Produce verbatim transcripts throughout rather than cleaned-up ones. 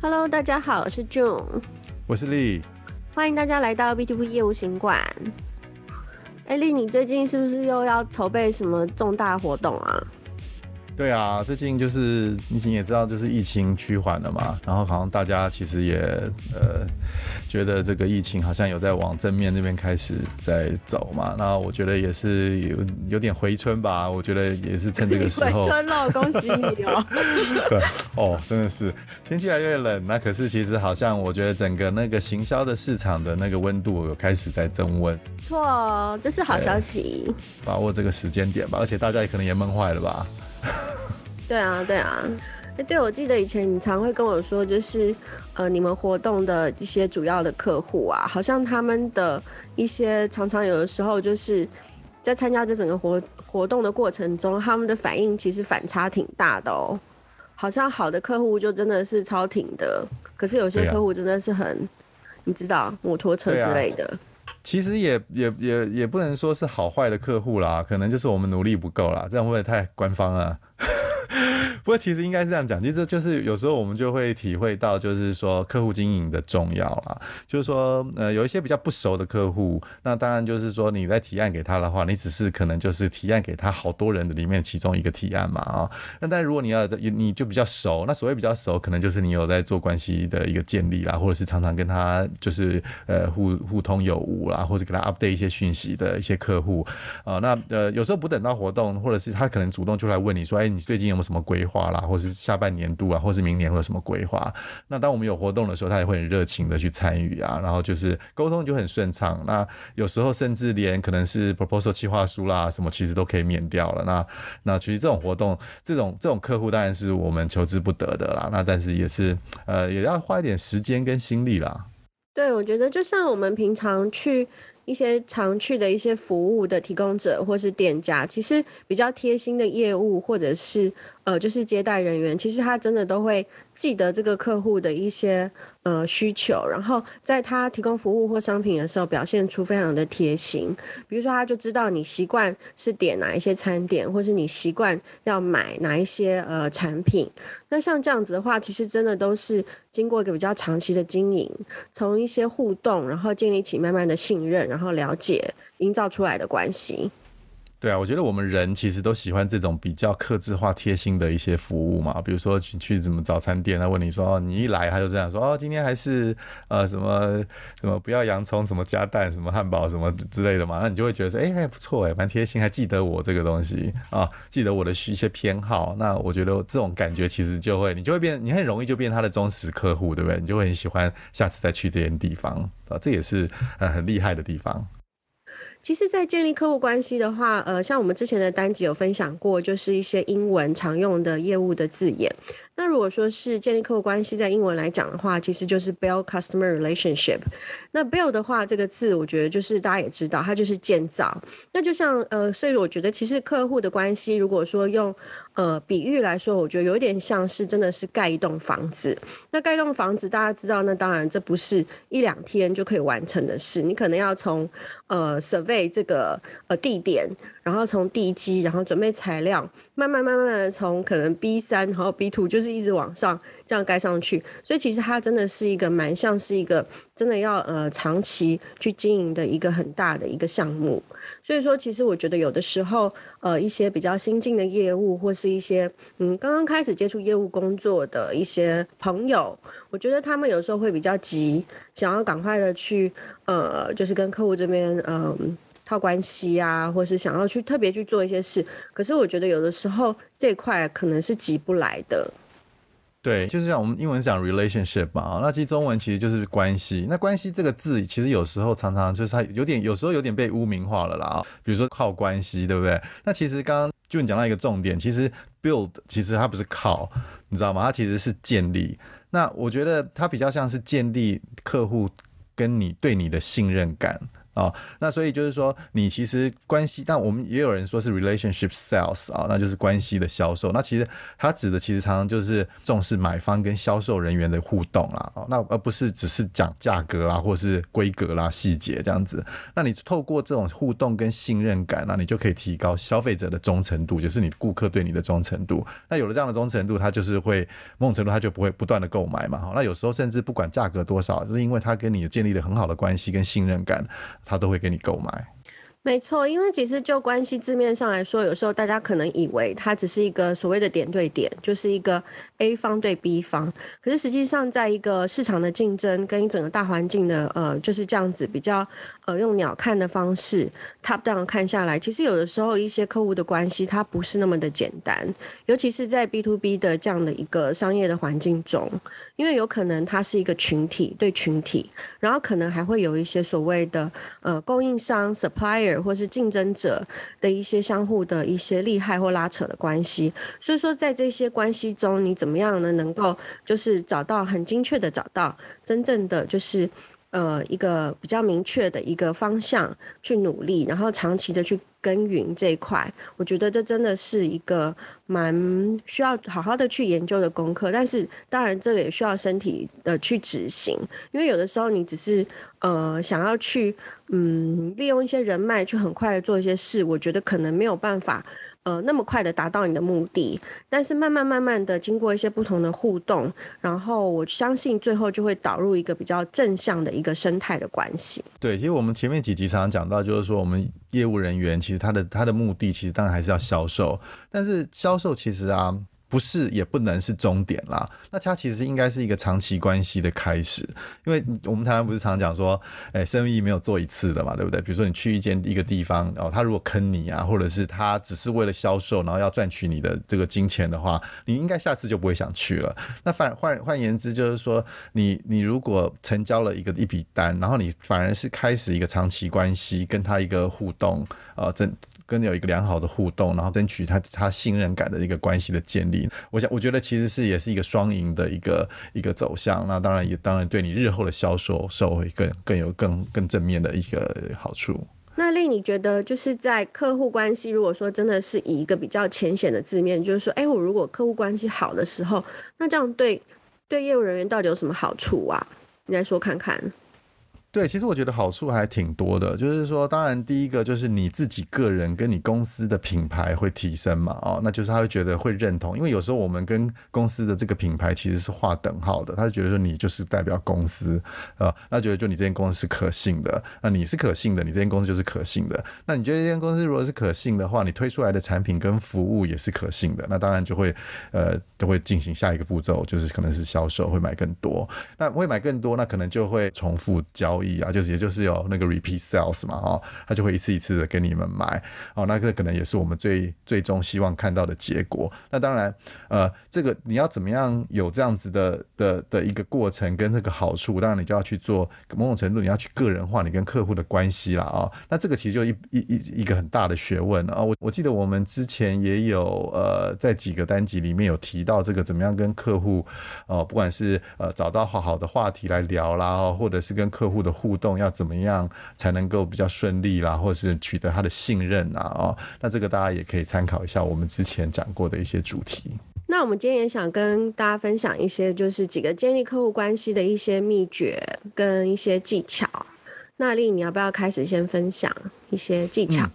Hello， 大家好，我是 June， 我是 Li， 欢迎大家来到 B two B 业务行馆。哎 ，Li， 你最近是不是又要筹备什么重大活动啊？对啊，最近就是你也知道，就是疫情趋缓了嘛，然后好像大家其实也呃觉得这个疫情好像有在往正面这边开始在走嘛，那我觉得也是 有, 有点回春吧，我觉得也是趁这个时候回春了，恭喜你哦！对哦，真的是天气越来越冷，那可是其实好像我觉得整个那个行销的市场的那个温度有开始在增温，没错哦，这是好消息，把握这个时间点吧，而且大家可能也闷坏了吧。对啊对啊、欸、对，我记得以前你常会跟我说，就是呃你们活动的一些主要的客户啊，好像他们的一些常常有的时候就是在参加这整个 活, 活动的过程中，他们的反应其实反差挺大的哦，好像好的客户就真的是超挺的，可是有些客户真的是很、啊、你知道摩托车之类的，其实也也也也不能说是好坏的客户啦，可能就是我们努力不够啦，这样会不会太官方了？不过其实应该是这样讲，其实就是有时候我们就会体会到，就是说客户经营的重要啦。就是说，呃，有一些比较不熟的客户，那当然就是说你在提案给他的话，你只是可能就是提案给他好多人的里面其中一个提案嘛啊、哦。那但如果你要你就比较熟，那所谓比较熟，可能就是你有在做关系的一个建立啦，或者是常常跟他就是呃 互, 互通有无啦，或者给他 update 一些讯息的一些客户啊、呃。那呃有时候不等到活动，或者是他可能主动就来问你说，哎、欸，你最近有没有什么规划啦，或是下半年度啊，或是明年会有什么规划？那当我们有活动的时候，他也会很热情的去参与啊，然后就是沟通就很顺畅。那有时候甚至连可能是 proposal 企划书啦什么，其实都可以免掉了。那那其实这种活动，这种这种客户当然是我们求之不得的啦。那但是也是呃，也要花一点时间跟心力啦。对，我觉得就像我们平常去一些常去的一些服务的提供者或是店家，其实比较贴心的业务或者是呃就是接待人员，其实他真的都会记得这个客户的一些呃需求，然后在他提供服务或商品的时候表现出非常的贴心。比如说他就知道你习惯是点哪一些餐点，或是你习惯要买哪一些呃产品。那像这样子的话，其实真的都是经过一个比较长期的经营，从一些互动，然后建立起慢慢的信任，然后了解，营造出来的关系。对啊，我觉得我们人其实都喜欢这种比较客制化贴心的一些服务嘛，比如说 去, 去什么早餐店，他问你说、哦、你一来他就这样说，哦，今天还是呃什么什么不要洋葱，什么加蛋，什么汉堡什么之类的嘛，那你就会觉得说，哎，还不错，哎，蛮贴心，还记得我这个东西啊，记得我的一些偏好。那我觉得这种感觉其实就会你就会变，你很容易就变他的忠实客户，对不对？你就会很喜欢下次再去这些地方啊，这也是、呃、很厉害的地方。其实在建立客户关系的话，呃，像我们之前的单集有分享过，就是一些英文常用的业务的字眼。那如果说是建立客户关系，在英文来讲的话，其实就是 Build Customer Relationship。那 Build 的话，这个字我觉得就是大家也知道，它就是建造。那就像呃，所以我觉得其实客户的关系，如果说用呃比喻来说，我觉得有点像是真的是盖一栋房子。那盖一栋房子，大家知道，那当然这不是一两天就可以完成的事，你可能要从呃 survey 这个呃地点，然后从地基，然后准备材料，慢慢慢慢的从可能 B 三 然后 B 二 就是一直往上这样盖上去，所以其实它真的是一个蛮像是一个真的要呃长期去经营的一个很大的一个项目。所以说其实我觉得有的时候呃一些比较新进的业务，或是一些嗯刚刚开始接触业务工作的一些朋友，我觉得他们有时候会比较急，想要赶快的去呃就是跟客户这边嗯、呃靠关系啊，或是想要去特别去做一些事，可是我觉得有的时候这一块可能是急不来的。对，就是像我们英文讲 relationship 嘛，那其实中文其实就是关系。那关系这个字，其实有时候常常就是它有点，有时候有点被污名化了啦。比如说靠关系，对不对？那其实刚刚就你讲到一个重点，其实 build 其实它不是靠，你知道吗？它其实是建立。那我觉得它比较像是建立客户跟你对你的信任感。哦，那所以就是说你其实关系，但我们也有人说是 relationship sales 啊、哦，那就是关系的销售。那其实它指的其实常常就是重视买方跟销售人员的互动啦，哦、那而不是只是讲价格啦，或是规格啦、细节这样子。那你透过这种互动跟信任感，那你就可以提高消费者的忠诚度，就是你顾客对你的忠诚度。那有了这样的忠诚度，他就是会某种程度他就不会不断的购买嘛。那有时候甚至不管价格多少，就是因为他跟你建立了很好的关系跟信任感，他都会给你购买。没错，因为其实就关系字面上来说，有时候大家可能以为它只是一个所谓的点对点，就是一个 A 方对 B 方，可是实际上在一个市场的竞争跟一整个大环境的呃就是这样子比较呃用鸟看的方式 top down 看下来，其实有的时候一些客户的关系它不是那么的简单，尤其是在 B to B 的这样的一个商业的环境中，因为有可能它是一个群体对群体，然后可能还会有一些所谓的呃供应商 supplier或是竞争者的一些相互的一些利害或拉扯的关系，所以说在这些关系中，你怎么样呢？能够就是找到很精确的找到真正的就是呃一个比较明确的一个方向去努力，然后长期的去耕耘这一块，我觉得这真的是一个蛮需要好好的去研究的功课。但是当然这个也需要身体的去执行，因为有的时候你只是呃想要去嗯利用一些人脉去很快的做一些事，我觉得可能没有办法呃那么快的达到你的目的，但是慢慢慢慢的经过一些不同的互动，然后我相信最后就会导入一个比较正向的一个生态的关系。对，其实我们前面几集常常讲到，就是说我们业务人员其实他的他的目的其实当然还是要销售，但是销售其实啊不是也不能是终点啦，那它其实应该是一个长期关系的开始。因为我们台湾不是常讲说、欸、生意没有做一次的嘛，对不对？比如说你去一间一个地方、哦、他如果坑你啊，或者是他只是为了销售然后要赚取你的这个金钱的话，你应该下次就不会想去了。那反换换言之就是说，你你如果成交了一个一笔单，然后你反而是开始一个长期关系跟他一个互动，呃真跟有一个良好的互动，然后争取 他, 他信任感的一个关系的建立，我想我觉得其实是也是一个双赢的一个一个走向。那当然也当然对你日后的销售售会更更有更更正面的一个好处。那Li，你觉得就是在客户关系，如果说真的是以一个比较浅显的字面，就是说，哎，我如果客户关系好的时候，那这样对对业务人员到底有什么好处啊？你来说看看。对，其实我觉得好处还挺多的，就是说当然第一个就是你自己个人跟你公司的品牌会提升嘛、哦、那就是他会觉得会认同，因为有时候我们跟公司的这个品牌其实是划等号的，他就觉得说你就是代表公司、呃、那觉得就你这间公司是可信的，那你是可信的，你这间公司就是可信的，那你觉得这间公司如果是可信的话，你推出来的产品跟服务也是可信的，那当然就会呃就会进行下一个步骤，就是可能是销售会买更多，那会买更多，那可能就会重复交易啊、就是也就是有那个 repeat sales 嘛、哦、他就会一次一次的跟你们买、哦、那这可能也是我们最最终希望看到的结果。那当然呃，这个你要怎么样有这样子的 的, 的一个过程跟这个好处，当然你就要去做某种程度你要去个人化你跟客户的关系啦、哦、那这个其实就 一, 一, 一个很大的学问、哦、我, 我记得我们之前也有呃，在几个单集里面有提到这个怎么样跟客户、呃、不管是、呃、找到好好的话题来聊啦、哦、或者是跟客户的互动要怎么样才能够比较顺利啦，或是取得他的信任啊、哦、那这个大家也可以参考一下我们之前讲过的一些主题。那我们今天也想跟大家分享一些就是几个建立客户关系的一些秘诀跟一些技巧。那Li，你要不要开始先分享一些技巧？嗯、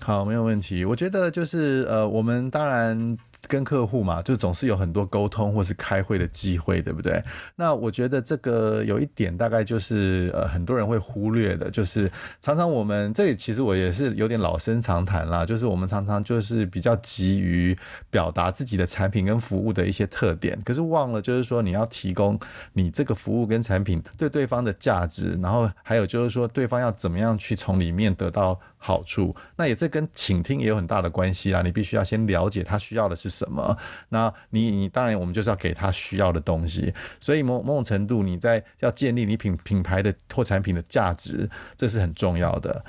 好，没有问题。我觉得就是呃，我们当然跟客户嘛，就总是有很多沟通或是开会的机会，对不对？那我觉得这个有一点大概就是呃很多人会忽略的，就是常常我们这其实我也是有点老生常谈啦，就是我们常常就是比较急于表达自己的产品跟服务的一些特点，可是忘了就是说你要提供你这个服务跟产品对对方的价值，然后还有就是说对方要怎么样去从里面得到好处，那也这跟倾听也有很大的关系啦。你必须要先了解他需要的是什么，那 你, 你当然我们就是要给他需要的东西，所以某种程度你在要建立你 品, 品牌的或产品的价值，这是很重要的。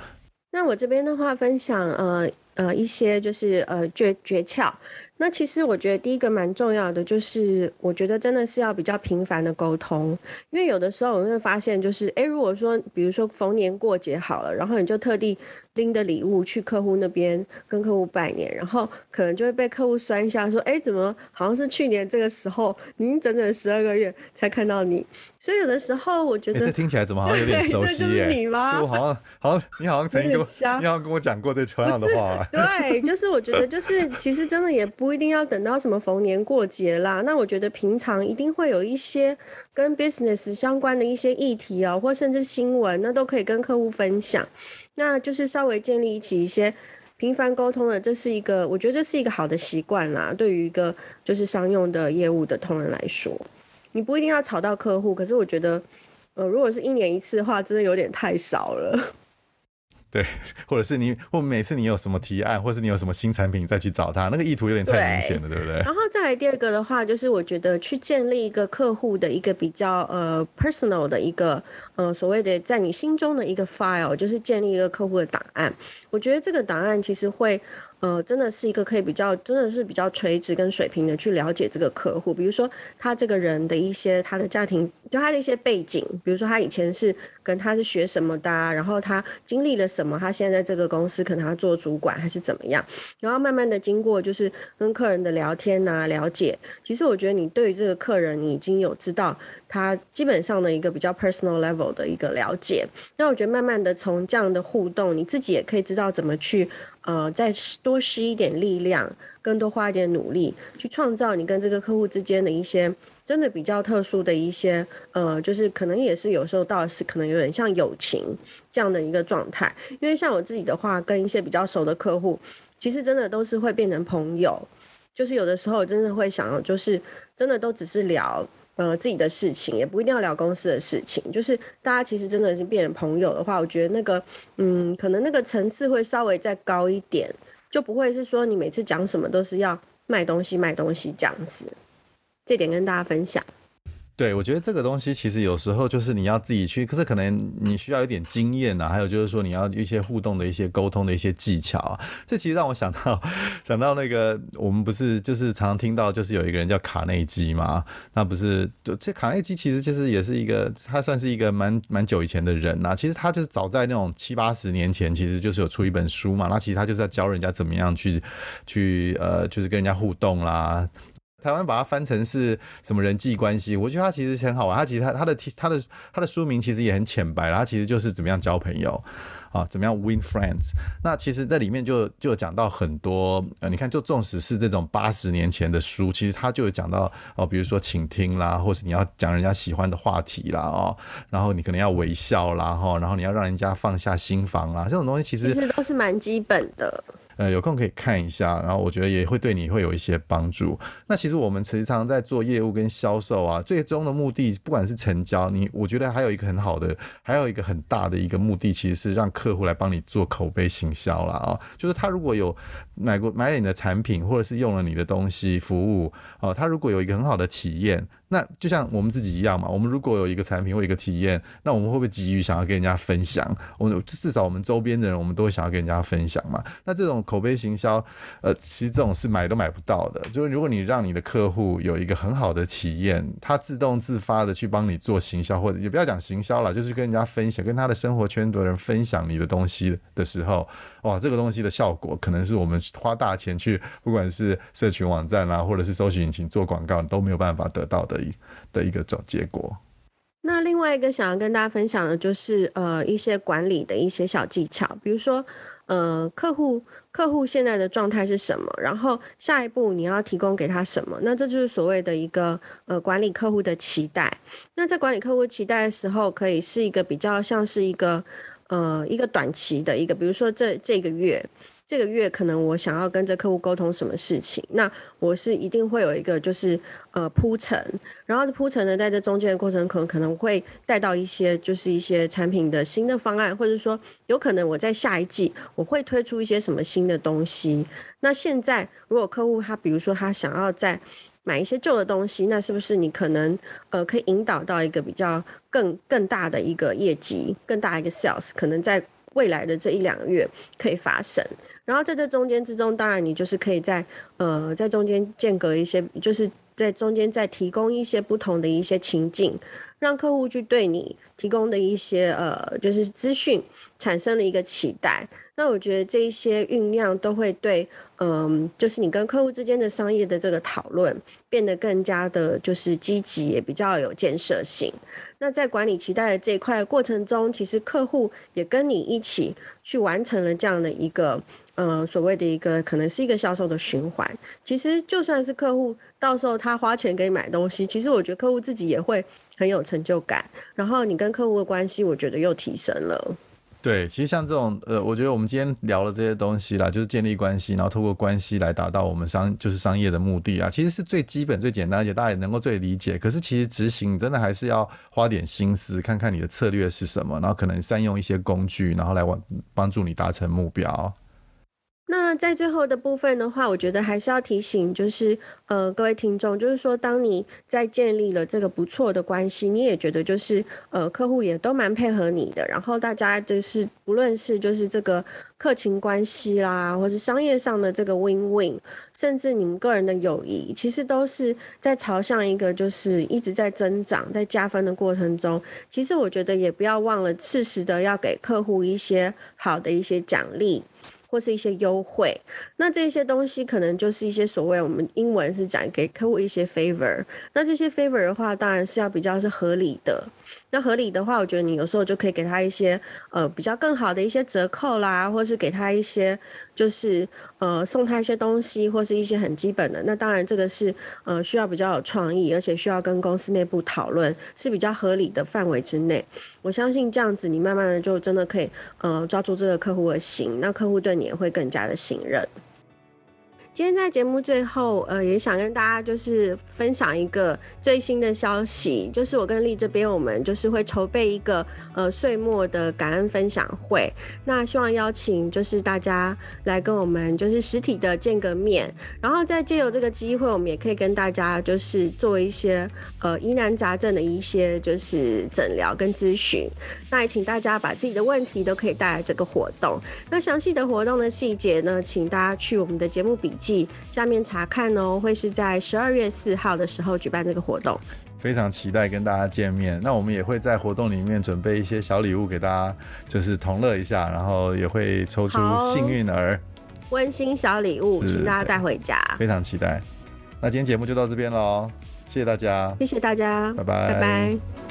那我这边的话分享呃呃一些就是呃诀诀窍。那其实我觉得第一个蛮重要的就是，我觉得真的是要比较频繁的沟通，因为有的时候我会发现就是，哎，如果说比如说逢年过节好了，然后你就特地拎的礼物去客户那边跟客户拜年，然后可能就会被客户酸一下说，哎，怎么好像是去年这个时候，您整整十二个月才看到你，所以有的时候我觉得这听起来怎么好像有点熟悉耶？这就是你吗？我好像好像你好像曾经跟我你好像跟我讲过这同样的话、啊，对，就是我觉得就是其实真的也不。不一定要等到什么逢年过节啦，那我觉得平常一定会有一些跟 business 相关的一些议题哦，或甚至新闻，那都可以跟客户分享，那就是稍微建立起一些频繁沟通的，这是一个我觉得这是一个好的习惯啦，对于一个就是商用的业务的同仁来说，你不一定要吵到客户，可是我觉得呃，如果是一年一次的话，真的有点太少了。对，或者是你，或每次你有什么提案，或是你有什么新产品，再去找他，那个意图有点太明显了， 对, 对不对？然后再来第二个的话，就是我觉得去建立一个客户的一个比较呃 personal 的一个呃所谓的在你心中的一个 file， 就是建立一个客户的档案。我觉得这个档案其实会。呃，真的是一个可以比较，真的是比较垂直跟水平的去了解这个客户，比如说他这个人的一些他的家庭，就他的一些背景，比如说他以前是跟他是学什么的、啊，然后他经历了什么，他现在在这个公司可能他做主管还是怎么样，然后慢慢的经过就是跟客人的聊天啊，了解，其实我觉得你对于这个客人你已经有知道他基本上的一个比较 personal level 的一个了解，那我觉得慢慢的从这样的互动，你自己也可以知道怎么去。呃，再多施一点力量，更多花一点努力，去创造你跟这个客户之间的一些真的比较特殊的一些，呃，就是可能也是有时候到是可能有点像友情这样的一个状态。因为像我自己的话，跟一些比较熟的客户，其实真的都是会变成朋友。就是有的时候真的会想，就是真的都只是聊。呃，自己的事情也不一定要聊公司的事情，就是大家其实真的是变成朋友的话，我觉得那个，嗯，可能那个层次会稍微再高一点，就不会是说你每次讲什么都是要卖东西卖东西这样子，这点跟大家分享。对，我觉得这个东西其实有时候就是你要自己去，可是可能你需要一点经验啊，还有就是说你要一些互动的一些沟通的一些技巧、啊。这其实让我想到想到那个我们不是就是常常听到就是有一个人叫卡内基嘛，那不是就这卡内基其实就是也是一个他算是一个蛮蛮久以前的人啦、啊，其实他就是早在那种七八十年前其实就是有出一本书嘛，那其实他就是在教人家怎么样去去呃就是跟人家互动啦。台湾把它翻成是什么人际关系？我觉得它其实很好玩。它其实它它的它的它的书名其实也很浅白，它其实就是怎么样交朋友。啊，怎么样 win friends？ 那其实在里面就就有讲到很多，呃，你看，就纵使是这种八十年前的书，其实他就有讲到哦，比如说倾听啦，或是你要讲人家喜欢的话题啦，哦，然后你可能要微笑啦，哈、哦，然后你要让人家放下心防啦，这种东西其实其实都是蛮基本的。呃，有空可以看一下，然后我觉得也会对你会有一些帮助。那其实我们时常在做业务跟销售啊，最终的目的不管是成交，你我觉得还有一个很好的，还有一个很大的一个目的，其实是让客户来帮你做口碑行销啦、哦、就是他如果有买过买了你的产品，或者是用了你的东西服务、哦、他如果有一个很好的体验，那就像我们自己一样嘛，我们如果有一个产品或一个体验，那我们会不会急于想要跟人家分享？我们至少我们周边的人，我们都会想要跟人家分享嘛。那这种口碑行销，呃，其实这种是买都买不到的。就是如果你让你的客户有一个很好的体验，他自动自发的去帮你做行销，或者也不要讲行销啦，就是跟人家分享，跟他的生活圈的人分享你的东西的时候，哇，这个东西的效果可能是我们花大钱去，不管是社群网站啦、啊，或者是搜寻引擎做广告都没有办法得到的一的一个种结果。那另外一个想要跟大家分享的就是呃一些管理的一些小技巧，比如说呃客户客户现在的状态是什么，然后下一步你要提供给他什么，那这就是所谓的一个呃管理客户的期待。那在管理客户期待的时候，可以是一个比较像是一个。呃，一个短期的一个，比如说这这个月，这个月可能我想要跟这客户沟通什么事情，那我是一定会有一个就是呃铺陈，然后铺陈的在这中间的过程，可能可能会带到一些就是一些产品的新的方案，或者说有可能我在下一季我会推出一些什么新的东西。那现在如果客户他比如说他想要在买一些旧的东西，那是不是你可能呃可以引导到一个比较更更大的一个业绩，更大一个 sales， 可能在未来的这一两个月可以发生。然后在这中间之中，当然你就是可以在呃在中间间隔一些，就是在中间再提供一些不同的一些情境，让客户去对你提供的一些呃就是资讯产生了一个期待。那我觉得这一些酝酿都会对嗯，就是你跟客户之间的商业的这个讨论变得更加的就是积极，也比较有建设性。那在管理期待的这一块过程中，其实客户也跟你一起去完成了这样的一个呃所谓的一个可能是一个销售的循环。其实就算是客户到时候他花钱给你买东西，其实我觉得客户自己也会很有成就感，然后你跟客户的关系我觉得又提升了。对，其实像这种呃，我觉得我们今天聊了这些东西啦，就是建立关系，然后透过关系来达到我们商就是商业的目的啊，其实是最基本最简单，而且大家也能够最理解。可是其实执行真的还是要花点心思，看看你的策略是什么，然后可能善用一些工具，然后来帮助你达成目标。那在最后的部分的话，我觉得还是要提醒，就是呃各位听众，就是说当你在建立了这个不错的关系，你也觉得就是呃客户也都蛮配合你的，然后大家就是不论是就是这个客情关系啦，或是商业上的这个 win-win， 甚至你们个人的友谊，其实都是在朝向一个就是一直在增长、在加分的过程中。其实我觉得也不要忘了适时的要给客户一些好的一些奖励，或是一些优惠。那这些东西可能就是一些所谓我们英文是讲给客户一些 favor， 那这些 favor 的话当然是要比较是合理的。那合理的话，我觉得你有时候就可以给他一些呃比较更好的一些折扣啦，或是给他一些就是呃送他一些东西，或是一些很基本的。那当然这个是呃需要比较有创意，而且需要跟公司内部讨论是比较合理的范围之内。我相信这样子你慢慢的就真的可以呃抓住这个客户的心，那客户对你也会更加的信任。今天在节目最后，呃，也想跟大家就是分享一个最新的消息，就是我跟Li这边，我们就是会筹备一个呃岁末的感恩分享会。那希望邀请就是大家来跟我们就是实体的见个面，然后再借由这个机会，我们也可以跟大家就是做一些呃疑难杂症的一些就是诊疗跟咨询。那也请大家把自己的问题都可以带来这个活动。那详细的活动的细节呢，请大家去我们的节目笔记下面查看哦，会是在十二月四号的时候举办这个活动。非常期待跟大家见面，那我们也会在活动里面准备一些小礼物给大家，就是同乐一下，然后也会抽出幸运儿温馨小礼物请大家带回家。非常期待，那今天节目就到这边咯，谢谢大家。谢谢大家，拜拜拜拜。